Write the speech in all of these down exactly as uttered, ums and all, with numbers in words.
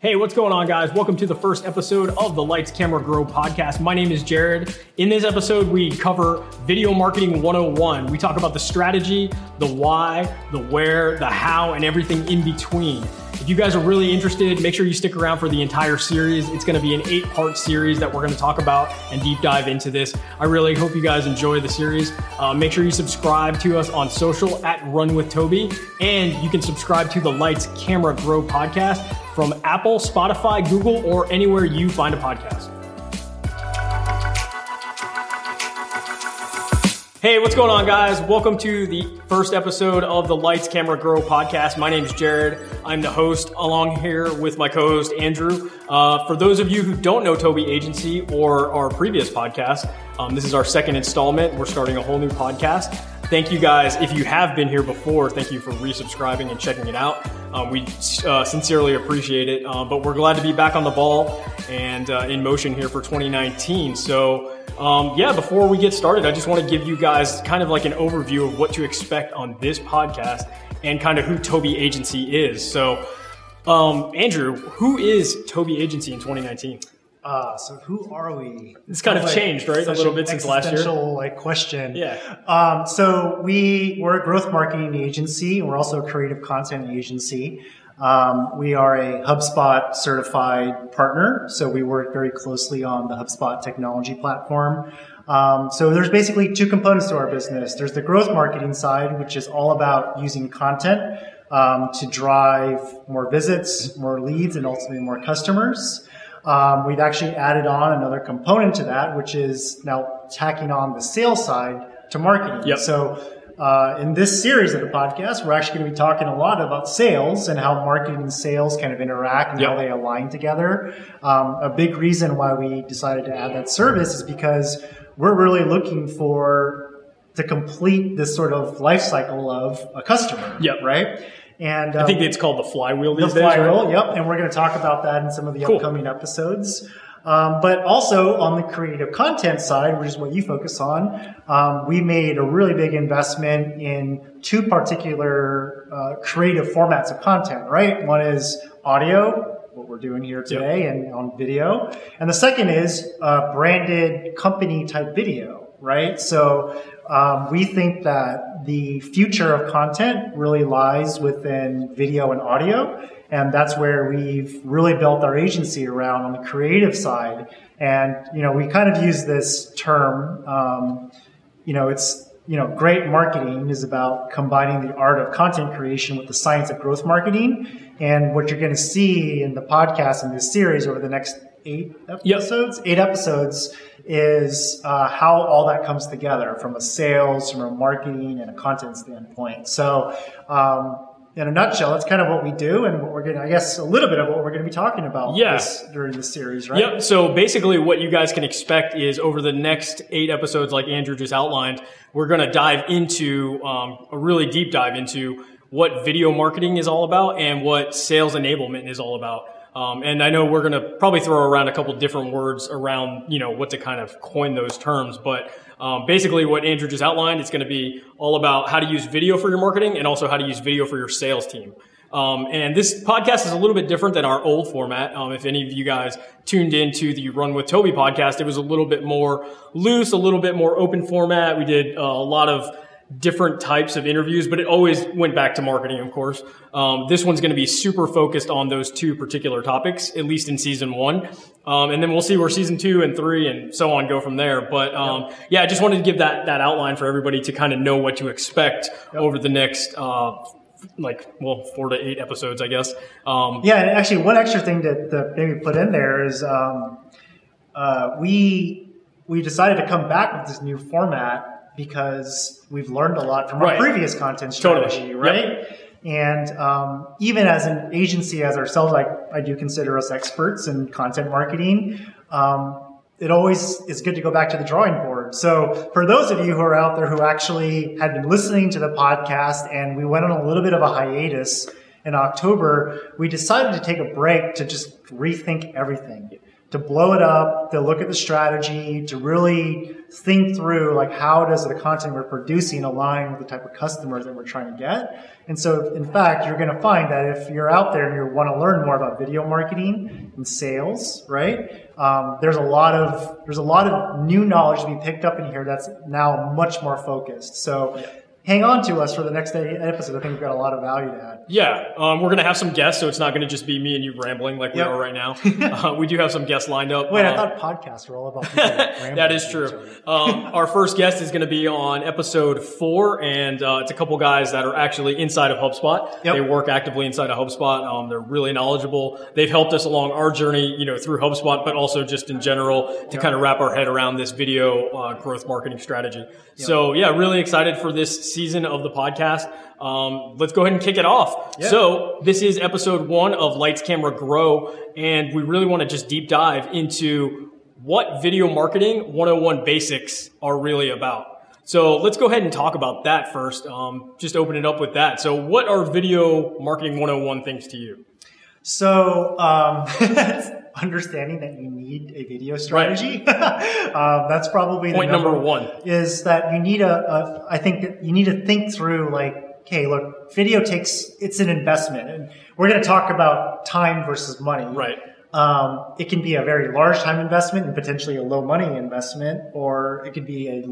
Hey, what's going on, guys? Welcome to the first episode of the Lights, Camera, Grow podcast. My name is Jared. In this episode, we cover video marketing one oh one. We talk about the strategy, the why, the where, the how, and everything in between. If you guys are really interested, make sure you stick around for the entire series. It's going to be an eight-part series that we're going to talk about and deep dive into this. I really hope you guys enjoy the series. Uh, make sure you subscribe to us on social at Run with Tobe, and you can subscribe to the Lights, Camera, Grow podcast from Apple, Spotify, Google, or anywhere you find a podcast. Hey, what's going on, guys? Welcome to the first episode of the Lights, Camera, Grow podcast. My name is Jared. I'm the host along here with my co-host, Andrew. Uh, for those of you who don't know Tobe Agency or our previous podcast, um, this is our second installment. We're starting a whole new podcast. Thank you guys. If you have been here before, thank you for resubscribing and checking it out. Um, we uh, sincerely appreciate it, uh, but we're glad to be back on the ball and uh, in motion here for twenty nineteen. So um, yeah, before we get started, I just want to give you guys kind of like an overview of what to expect on this podcast and kind of who Tobe Agency is. So um, Andrew, who is Tobe Agency in twenty nineteen? Uh, so who are we? It's kind of like changed, right? A little bit since last year. Existential like question. Yeah. Um, so we, we're a growth marketing agency. We're also a creative content agency. Um, we are a HubSpot certified partner. So we work very closely on the HubSpot technology platform. Um, so there's basically two components to our business. There's the growth marketing side, which is all about using content, um, to drive more visits, more leads, and ultimately more customers. Um, we've actually added on another component to that, which is now tacking on the sales side to marketing. Yep. So uh, in this series of the podcast, we're actually going to be talking a lot about sales and how marketing and sales kind of interact and yep. how they align together. Um, a big reason why we decided to add that service is because we're really looking for to complete this sort of life cycle of a customer. Yep. Right? And um, I think it's called the flywheel these days. The flywheel, right? Yep. And we're going to talk about that in some of the cool. upcoming episodes. Um, but also on the creative content side, which is what you focus on, um, we made a really big investment in two particular uh, creative formats of content, right? One is audio, what we're doing here today, yep. and on video. And the second is uh, branded company-type video. Right? So um, we think that the future of content really lies within video and audio. And that's where we've really built our agency around on the creative side. And, you know, we kind of use this term, um, you know, it's, you know, great marketing is about combining the art of content creation with the science of growth marketing. And what you're going to see in the podcast in this series over the next eight episodes, yep. eight episodes is uh, how all that comes together from a sales, from a marketing, and a content standpoint. So um, in a nutshell, that's kind of what we do and what we're going to, I guess, a little bit of what we're going to be talking about yeah. this, during this series, right? Yep. So basically what you guys can expect is over the next eight episodes, like Andrew just outlined, we're going to dive into um, a really deep dive into what video marketing is all about and what sales enablement is all about. Um, and I know we're going to probably throw around a couple different words around, you know, what to kind of coin those terms. But um, basically what Andrew just outlined, it's going to be all about how to use video for your marketing and also how to use video for your sales team. Um, and this podcast is a little bit different than our old format. Um, if any of you guys tuned into the Run with Tobe podcast, it was a little bit more loose, a little bit more open format. We did uh, a lot of different types of interviews, but it always went back to marketing, of course. Um, this one's going to be super focused on those two particular topics, at least in season one. Um, and then we'll see where season two and three and so on go from there. But um, yep. yeah, I just wanted to give that that outline for everybody to kind of know what to expect yep. over the next uh like, well, four to eight episodes, I guess. Um, yeah, and actually one extra thing to, to maybe put in there is um, uh, we we decided to come back with this new format because we've learned a lot from right. our previous content strategy, totally. Right? Yep. And um, even as an agency, as ourselves, I, I do consider us experts in content marketing. Um, it always is good to go back to the drawing board. So for those of you who are out there who actually had been listening to the podcast and we went on a little bit of a hiatus in October, we decided to take a break to just rethink everything. to blow it up, to look at the strategy, to really think through, like, how does the content we're producing align with the type of customers that we're trying to get? And so, in fact, you're going to find that if you're out there and you want to learn more about video marketing and sales, right? Um, there's a lot of there's a lot of new knowledge to be picked up in here that's now much more focused. So. Yeah. Hang on to us for the next episode. I think we've got a lot of value to add. Yeah. Um, we're going to have some guests, so it's not going to just be me and you rambling like yep. we are right now. Uh, we do have some guests lined up. Wait, um, I thought podcasts were all about people rambling. That is true. Um, our first guest is going to be on episode four, and uh, it's a couple guys that are actually inside of HubSpot. Yep. They work actively inside of HubSpot. Um, they're really knowledgeable. They've helped us along our journey, you know, through HubSpot, but also just in general to yep. kind of wrap our head around this video uh, growth marketing strategy. Yep. So, yeah, really excited for this season of the podcast. Um, let's go ahead and kick it off. Yeah. So this is episode one of Lights, Camera, Grow, and we really want to just deep dive into what video marketing one oh one basics are really about. So let's go ahead and talk about that first. Um, just open it up with that. So what are video marketing one oh one things to you? So um, understanding that you need a video strategy. Right. um, that's probably point the number, number one is that you need a, a, I think that you need to think through, like, okay, look, video takes, it's an investment, and we're going to talk about time versus money. Right. Um, it can be a very large time investment and potentially a low money investment, or it could be a,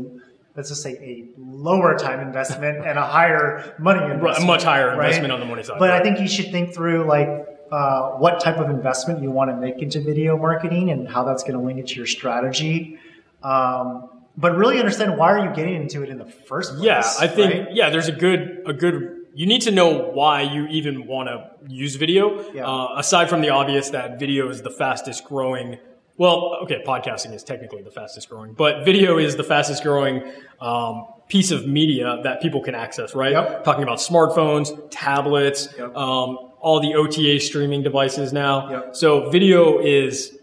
let's just say a lower time investment and a higher money investment. Right, a much higher investment right? on the money side. But right. I think you should think through, like, Uh, what type of investment you want to make into video marketing and how that's going to link into your strategy. Um, but really understand, why are you getting into it in the first place? Yeah, I think, right? yeah, there's a good, a good, you need to know why you even want to use video. Yeah. Uh, aside from the obvious that video is the fastest growing, well, okay, podcasting is technically the fastest growing, but video is the fastest growing, um, piece of media that people can access, right? Yep. Talking about smartphones, tablets, yep. um, all the O T A streaming devices now. Yep. So video is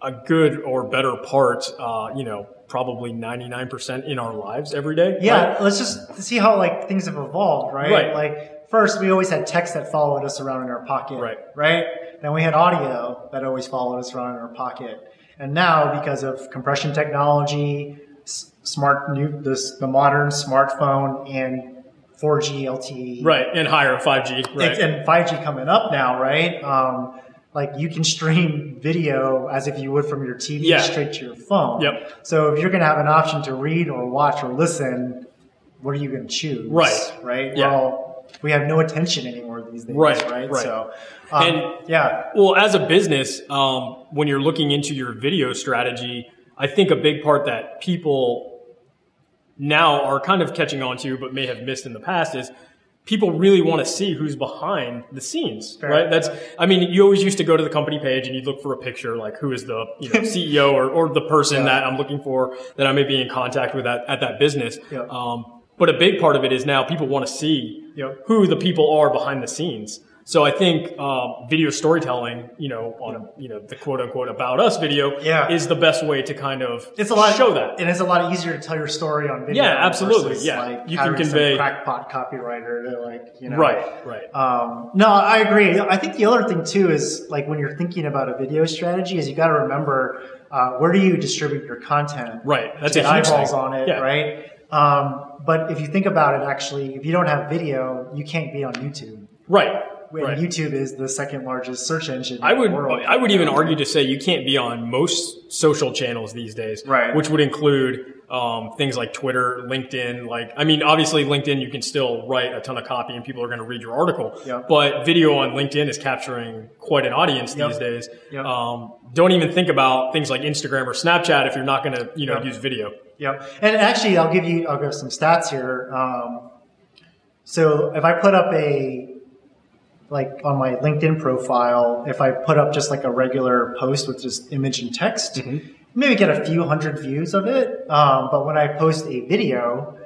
a good or better part, uh, you know, probably ninety-nine percent in our lives every day. Yeah. Right? Let's just see how, like, things have evolved, right? Right. Like, first we always had text that followed us around in our pocket, right? Right. Then we had audio that always followed us around in our pocket. And now, because of compression technology, smart new, this, the modern smartphone, and four G L T E. Right, and higher, five G. Right. And five G coming up now, right? Um, like, you can stream video as if you would from your T V yeah. straight to your phone. Yep. So if you're going to have an option to read or watch or listen, what are you going to choose? Right. Right? Yeah. Well, we have no attention anymore these days, right? Right. right. So, um, and, yeah. Well, as a business, um, when you're looking into your video strategy, I think a big part that people now are kind of catching on to, but may have missed in the past, is people really want to see who's behind the scenes, fair. Right? That's, I mean, you always used to go to the company page and you'd look for a picture, like, who is the, you know, C E O or, or the person yeah. that I'm looking for, that I may be in contact with at, at that business. Yeah. Um, but a big part of it is now people want to see yeah. who the people are behind the scenes. So I think um, video storytelling, you know, on yeah. you know the quote unquote about us video, yeah. is the best way to kind of it's a lot, show that, and it's a lot easier to tell your story on video. Yeah, absolutely. Yeah, like you can convey crackpot copywriter to, like, you know. Right, right. Um, no, I agree. I think the other thing too is, like, when you're thinking about a video strategy, is you got to remember uh, where do you distribute your content? Right, that's a huge thing. Eyeballs on it, yeah. right? Um, but if you think about it, actually, if you don't have video, you can't be on YouTube. Right. And right. YouTube is the second largest search engine in I would, the world. I would even argue to say you can't be on most social channels these days, right. which would include um, things like Twitter, LinkedIn. Like, I mean, obviously LinkedIn, you can still write a ton of copy and people are going to read your article. Yep. But video on LinkedIn is capturing quite an audience yep. these days. Yep. Um, don't even think about things like Instagram or Snapchat if you're not going to, you know, yep. use video. Yep. And actually, I'll give you I'll give some stats here. Um, so if I put up a like on my LinkedIn profile, if I put up just like a regular post with just image and text, mm-hmm. maybe get a few hundred views of it. Um, but when I post a video,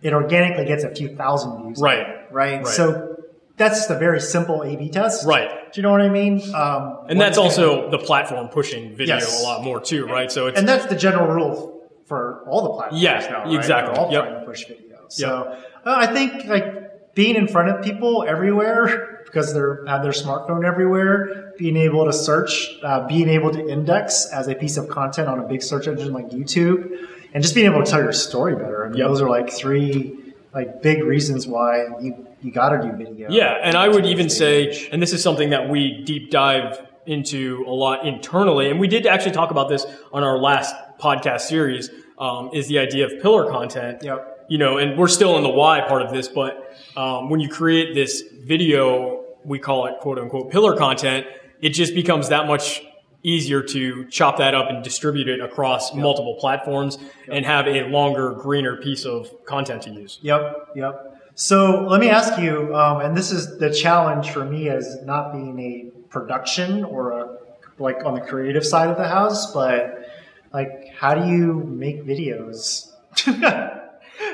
it organically gets a few thousand views. Right. It, right? right. So that's just a very simple A B test. Right. Do you know what I mean? Um, and that's also gonna... the platform pushing video yes. a lot more too, right? And, so it's... And that's the general rule for all the platforms yeah, now, right? Exactly. They're all yep. trying to push video. So yep. uh, I think like being in front of people everywhere because they're have their smartphone everywhere, being able to search, uh, being able to index as a piece of content on a big search engine like YouTube, and just being able to tell your story better. I mean, yep. Those are like three like big reasons why you, you got to do video. Yeah, and I would even say, and this is something that we deep dive into a lot internally, and we did actually talk about this on our last podcast series, um, is the idea of pillar content. Yep. You know, and we're still in the why part of this, but um, when you create this video, we call it quote unquote pillar content, it just becomes that much easier to chop that up and distribute it across yep. multiple platforms yep. and have a longer, greener piece of content to use. Yep, yep. So let me ask you, um, and this is the challenge for me as not being a production or a, like on the creative side of the house, but like how do you make videos?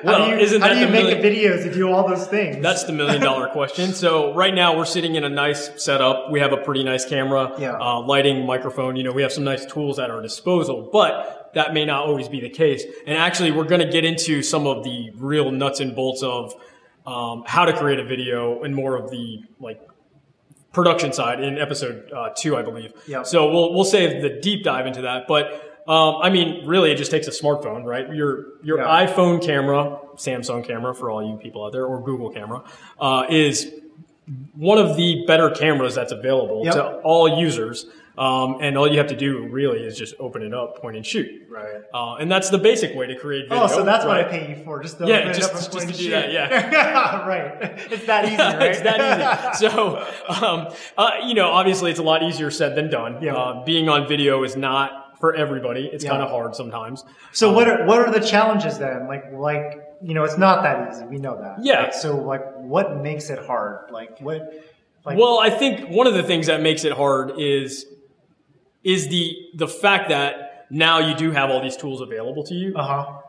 Well, how do you, isn't that how do you make million, videos to do all those things? That's the million dollar question. So right now we're sitting in a nice setup. We have a pretty nice camera, yeah. uh, lighting, microphone. You know, we have some nice tools at our disposal, but that may not always be the case. And actually, we're going to get into some of the real nuts and bolts of um, how to create a video and more of the like production side in episode uh, two, I believe. Yeah. So we'll we'll save the deep dive into that, but. Um, I mean, really, it just takes a smartphone, right? Your your yeah. iPhone camera, Samsung camera for all you people out there, or Google camera, uh, is one of the better cameras that's available yep. to all users. Um, and all you have to do really is just open it up, point and shoot. Right. Uh, and that's the basic way to create video. Oh, so that's right? What I pay you for, just to yeah, open just, it up and point and shoot. That, yeah, right. It's that easy, right? It's that easy. So, um, uh, you know, obviously it's a lot easier said than done. Yeah. Uh, being on video is not... for everybody. It's yeah. kind of hard sometimes. So um, what are, what are the challenges then? Like, like, you know, it's not that easy. We know that. Yeah. Right? So like, what makes it hard? Like what, like, well, I think one of the things that makes it hard is, is the, the fact that now you do have all these tools available to you. Uh-huh.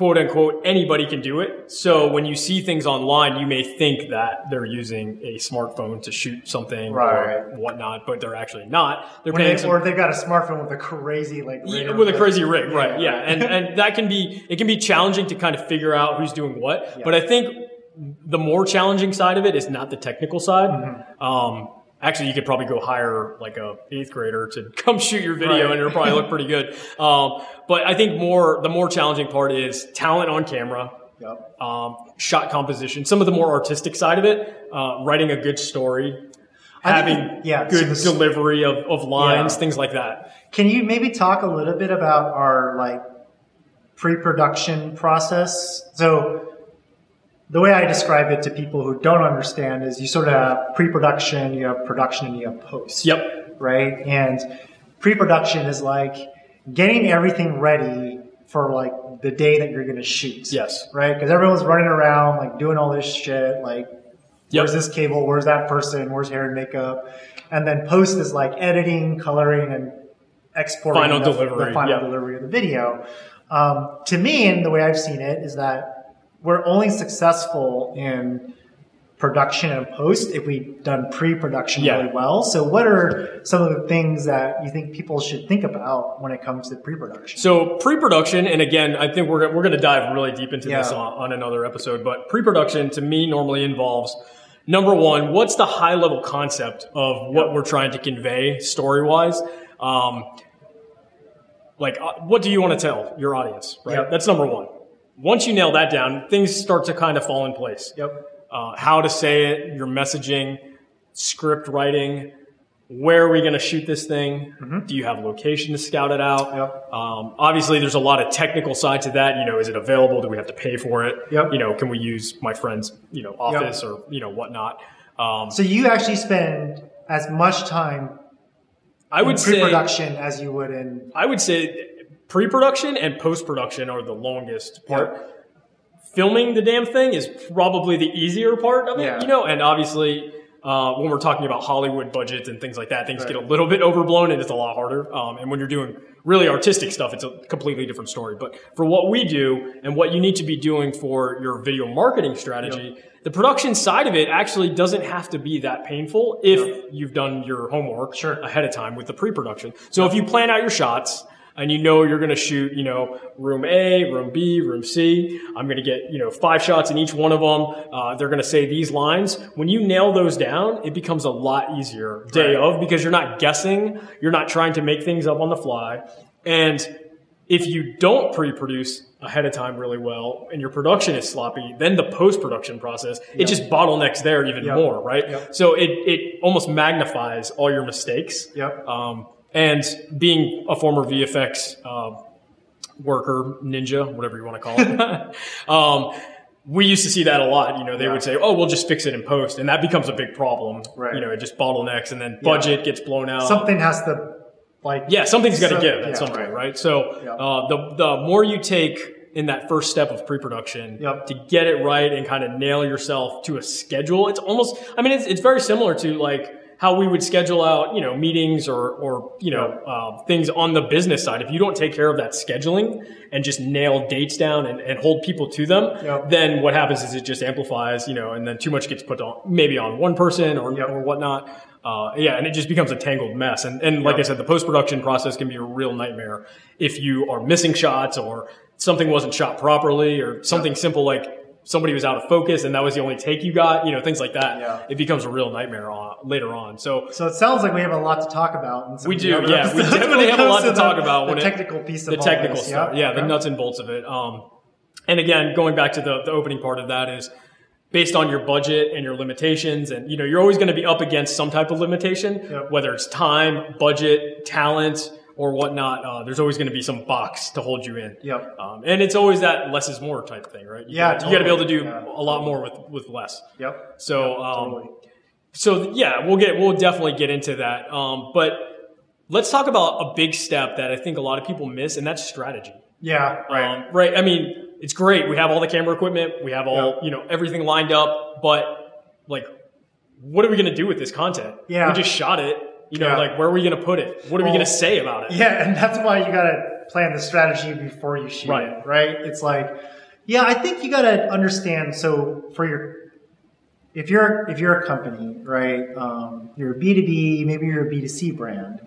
Quote unquote, anybody can do it. So when you see things online, you may think that they're using a smartphone to shoot something right. or whatnot, but they're actually not. They're paying they, some, or they've got a smartphone with a crazy like yeah, with a crazy rig, yeah. right? Yeah, and and that can be it can be challenging to kind of figure out who's doing what. Yeah. But I think the more challenging side of it is not the technical side. Mm-hmm. Um, Actually, you could probably go hire like a eighth grader to come shoot your video right. and it'll probably look pretty good. Um, but I think more, the more challenging part is talent on camera, yep. um, shot composition, some of the more artistic side of it, uh, writing a good story, I having think, yeah, good so this, delivery of, of lines, yeah. things like that. Can you maybe talk a little bit about our like pre-production process? So, the way I describe it to people who don't understand is you sort of have pre-production, you have production, and you have post. Yep. Right? And pre-production is like getting everything ready for like the day that you're going to shoot. Yes. Right? Because everyone's running around, like doing all this shit, like yep. where's this cable, where's that person, where's hair and makeup. And then post is like editing, coloring, and exporting final the, delivery. the final yep. delivery of the video. Um, to me, and the way I've seen it is that we're only successful in production and post if we've done pre-production yeah. really well. So what are some of the things that you think people should think about when it comes to pre-production? So pre-production, and again, I think we're, we're going to dive really deep into yeah. this on, on another episode, but pre-production to me normally involves, number one, what's the high-level concept of what yep. we're trying to convey story-wise? Um, like, what do you want to tell your audience, right? Yep. That's number one. Once you nail that down, things start to kind of fall in place. Yep. Uh, how to say it, your messaging, script writing, where are we going to shoot this thing? Mm-hmm. Do you have location to scout it out? Yep. Um, obviously, there's a lot of technical side to that. You know, is it available? Do we have to pay for it? Yep. You know, can we use my friend's, you know, office yep. or, you know, whatnot? Um, so you actually spend as much time I would in pre-production say, as you would in... I would say... Pre-production and post-production are the longest part. Yep. Filming the damn thing is probably the easier part of it, yeah. you know? And obviously, uh, when we're talking about Hollywood budgets and things like that, things right. get a little bit overblown and it's a lot harder. Um, and when you're doing really artistic stuff, it's a completely different story. But for what we do and what you need to be doing for your video marketing strategy, yep. the production side of it actually doesn't have to be that painful if yep. you've done your homework sure. ahead of time with the pre-production. So yep. if you plan out your shots... and you know you're going to shoot, you know, room A, room B, room C. I'm going to get, you know, five shots in each one of them. Uh, they're going to say these lines. When you nail those down, it becomes a lot easier day right. of, because you're not guessing. You're not trying to make things up on the fly. And if you don't pre-produce ahead of time really well and your production is sloppy, then the post-production process, yep. it just bottlenecks there even yep. more, right? Yep. So it it almost magnifies all your mistakes. Yep. Um, and being a former V F X uh, worker, ninja, whatever you want to call it, um, we used to see that a lot. You know, they yeah. would say, oh, we'll just fix it in post. And that becomes a big problem. Right. You know, it just bottlenecks and then budget yeah. gets blown out. Something has to... Like, yeah, something's got to so, give at yeah, some point, right? right? So yep. uh, the the more you take in that first step of pre-production yep. to get it right and kind of nail yourself to a schedule, it's almost, I mean, it's it's very similar to like how we would schedule out, you know, meetings or, or you know, yep. uh, things on the business side. If you don't take care of that scheduling and just nail dates down and, and hold people to them, yep. then what happens is it just amplifies, you know, and then too much gets put on maybe on one person or, yep. or whatnot. Uh, yeah, and it just becomes a tangled mess. And, and like yep. I said, the post-production process can be a real nightmare if you are missing shots or something wasn't shot properly or something yep. simple like somebody was out of focus and that was the only take you got, you know, things like that. Yeah. It becomes a real nightmare on, later on. So so it sounds like we have a lot to talk about. In we do, yeah. Episodes. We definitely have a lot to the, talk about. The when technical it, piece of the all technical this. Stuff. Yep. Yeah, okay. The nuts and bolts of it. Um, and again, going back to the, the opening part of that is, based on your budget and your limitations, and you know you're always going to be up against some type of limitation, yep. whether it's time, budget, talent, or whatnot. Uh, there's always going to be some box to hold you in. Yep. Um, and it's always that less is more type thing, right? You yeah. Gotta, totally. You got to be able to do yeah. a lot more with with less. Yep. So, yep, um, totally. so yeah, we'll get we'll definitely get into that. Um, but let's talk about a big step that I think a lot of people miss, and that's strategy. Yeah. Right. Um, right. I mean. It's great. We have all the camera equipment. We have all, yeah. you know, everything lined up. But like, what are we going to do with this content? Yeah. We just shot it. You know, yeah. like, where are we going to put it? What are well, we going to say about it? Yeah. And that's why you got to plan the strategy before you shoot right. it, right? It's like, yeah, I think you got to understand. So for your, if you're, if you're a company, right, um, you're a B two B, maybe you're a B two C brand,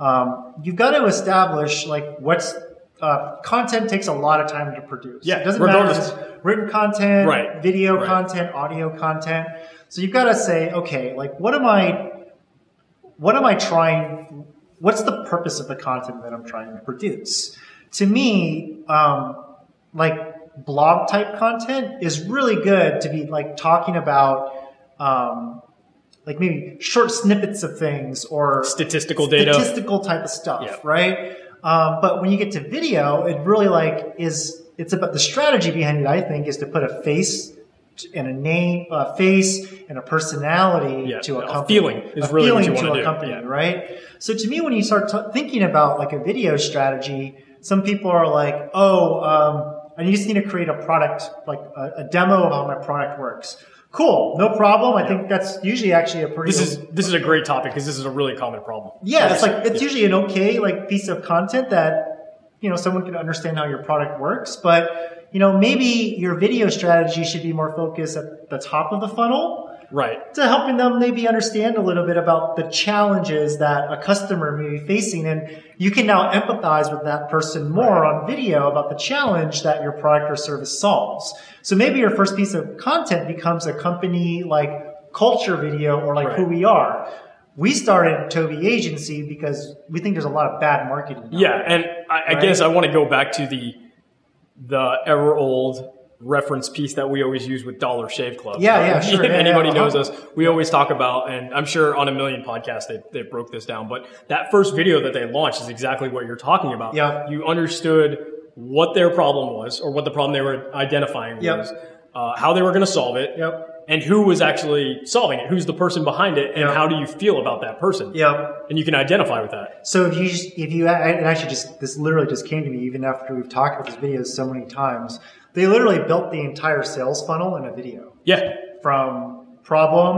um, you've got to establish like what's, Uh, content takes a lot of time to produce. Yeah, it doesn't regardless. matter if it's written content, right. video right. content, audio content. So you've got to say, okay, like what am I, what am I trying, what's the purpose of the content that I'm trying to produce? To me, um, like blog type content is really good to be like talking about, um, like maybe short snippets of things or statistical data, statistical type of stuff, yeah. right? Um, but when you get to video, it really like is, it's about the strategy behind it, I think, is to put a face and a name, a face and a personality yeah, to a company. A feeling is a really feeling what you want to do. A feeling to a company, yeah. right? So to me, when you start t- thinking about like a video strategy, some people are like, oh, um, I just need to create a product, like a, a demo of how my product works. Cool. No problem. I yeah. think that's usually actually a pretty... This is this is a great topic because this is a really common problem. Yeah. It's like, it's usually an okay like piece of content that, you know, someone can understand how your product works. But, you know, maybe your video strategy should be more focused at the top of the funnel. Right. To helping them maybe understand a little bit about the challenges that a customer may be facing. And you can now empathize with that person more right. on video about the challenge that your product or service solves. So maybe your first piece of content becomes a company like culture video or like right. who we are. We started Tobe Agency because we think there's a lot of bad marketing. Yeah. There, and I, right? I guess I want to go back to the, the ever old reference piece that we always use with Dollar Shave Club. Yeah, right? yeah, sure. If yeah, anybody yeah, knows uh-huh. us, we always talk about, and I'm sure on a million podcasts they they broke this down, but that first video that they launched is exactly what you're talking about. Yeah. You understood what their problem was or what the problem they were identifying yep. was, uh, how they were going to solve it, yep. and who was actually solving it, who's the person behind it, and yep. how do you feel about that person. Yep. And you can identify with that. So if you, just, if you, and actually just, this literally just came to me even after we've talked about this video so many times. They literally built the entire sales funnel in a video. Yeah. From problem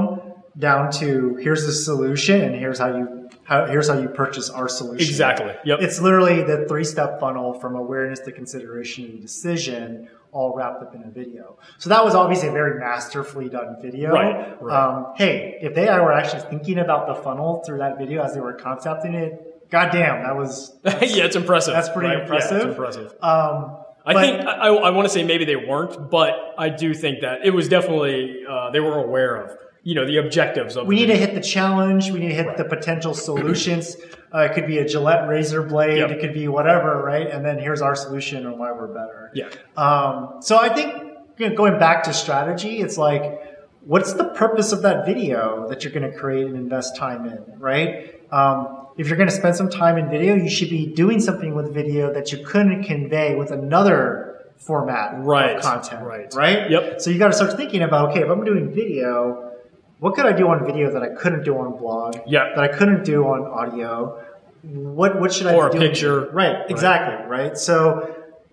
down to here's the solution and here's how you how, here's how you purchase our solution. Exactly. Yep. It's literally the three-step funnel from awareness to consideration and decision all wrapped up in a video. So that was obviously a very masterfully done video. Right. right. Um, hey, if they were actually thinking about the funnel through that video as they were concepting it, goddamn, that was... yeah, it's impressive. That's pretty right? impressive. Yeah, it's impressive. Um, I but, think, I, I want to say maybe they weren't, but I do think that it was definitely, uh, they were aware of, you know, the objectives of... We need to hit the challenge. We need to hit right. the potential solutions. Uh, it could be a Gillette razor blade. Yep. It could be whatever, right? And then here's our solution and why we're better. Yeah. Um, so I think, you know, going back to strategy, it's like, what's the purpose of that video that you're going to create and invest time in, right? Um, if you're going to spend some time in video, you should be doing something with video that you couldn't convey with another format right. of content, right? Right. Yep. So you got to start thinking about, okay, if I'm doing video, what could I do on video that I couldn't do on blog? Yeah. That I couldn't do on audio? What What should or I do? Or a picture. Right. right. Exactly. Right. So.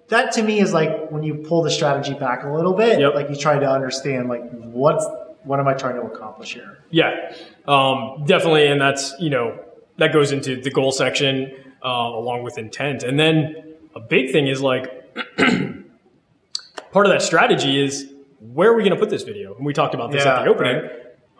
That to me is like when you pull the strategy back a little bit, yep. like you try to understand like what's, what am I trying to accomplish here? Yeah, um, definitely. And that's, you know, that goes into the goal section uh, along with intent. And then a big thing is like part of that strategy is where are we going to put this video? And we talked about this yeah, at the opening.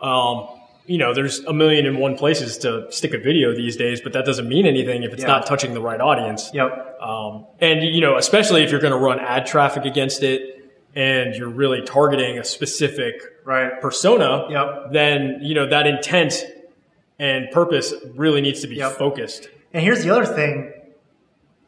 Right. Um, you know, there's a million and one places to stick a video these days, but that doesn't mean anything if it's yeah. not touching the right audience. Yep. Um, and, you know, especially if you're going to run ad traffic against it and you're really targeting a specific right. persona, yep. then, you know, that intent and purpose really needs to be yep. focused. And here's the other thing.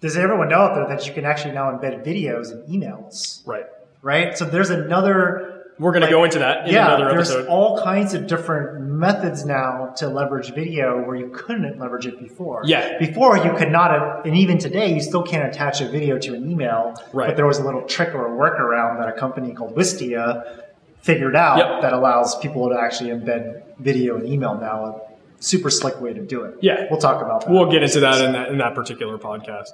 Does everyone know out there that you can actually now embed videos in emails? Right. Right? So there's another... We're going to like, go into that in yeah, another episode. There's all kinds of different methods now to leverage video where you couldn't leverage it before. Yeah. Before you could not have, and even today you still can't attach a video to an email. Right. But there was a little trick or a workaround that a company called Wistia figured out yep. that allows people to actually embed video and email now. A super slick way to do it. Yeah. We'll talk about that. We'll get into that in that, in that particular podcast.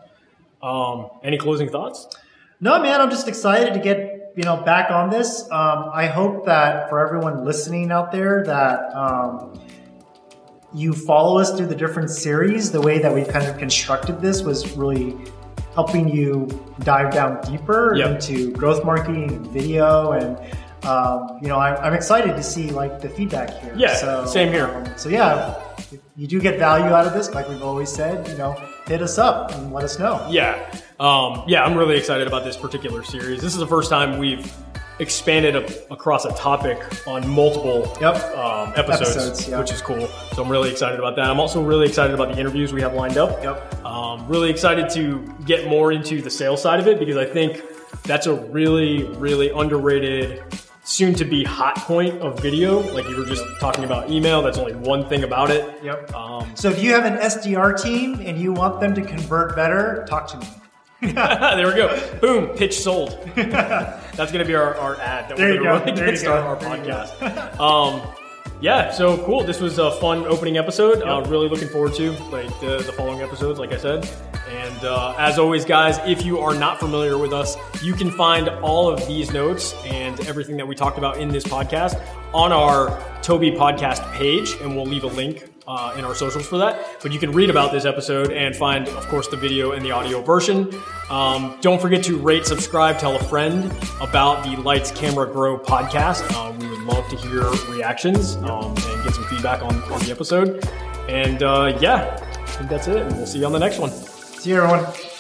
Um, any closing thoughts? No, man. I'm just excited to get... you know, back on this. Um, I hope that for everyone listening out there that um, you follow us through the different series. The way that we kind of constructed this was really helping you dive down deeper yep. into growth marketing and video. And, um, you know, I, I'm excited to see like the feedback here. Yeah, so, same here. Um, so yeah, if you do get value out of this, like we've always said, you know, hit us up and let us know. Yeah. Um, yeah, I'm really excited about this particular series. This is the first time we've expanded a, across a topic on multiple yep. um, episodes, episodes yeah. which is cool. So I'm really excited about that. I'm also really excited about the interviews we have lined up. Yep. Um, really excited to get more into the sales side of it because I think that's a really, really underrated, soon-to-be hot point of video. Like you were just talking about email. That's only one thing about it. Yep. Um, so if you have an S D R team and you want them to convert better, talk to me. There we go. Boom. Pitch sold. That's going to be our, our ad that there we're going to run against on our podcast. um, yeah. So cool. This was a fun opening episode. Yep. Uh, really looking forward to like the, the following episodes, like I said. And uh, as always, guys, if you are not familiar with us, you can find all of these notes and everything that we talked about in this podcast on our Tobe podcast page. And we'll leave a link Uh, in our socials for that, but you can read about this episode and find, of course, the video and the audio version. Um, don't forget to rate, subscribe, tell a friend about the Lights, Camera, Grow podcast. Uh, we would love to hear reactions um, and get some feedback on, on the episode. And uh, yeah, I think that's it. And we'll see you on the next one. See you, everyone.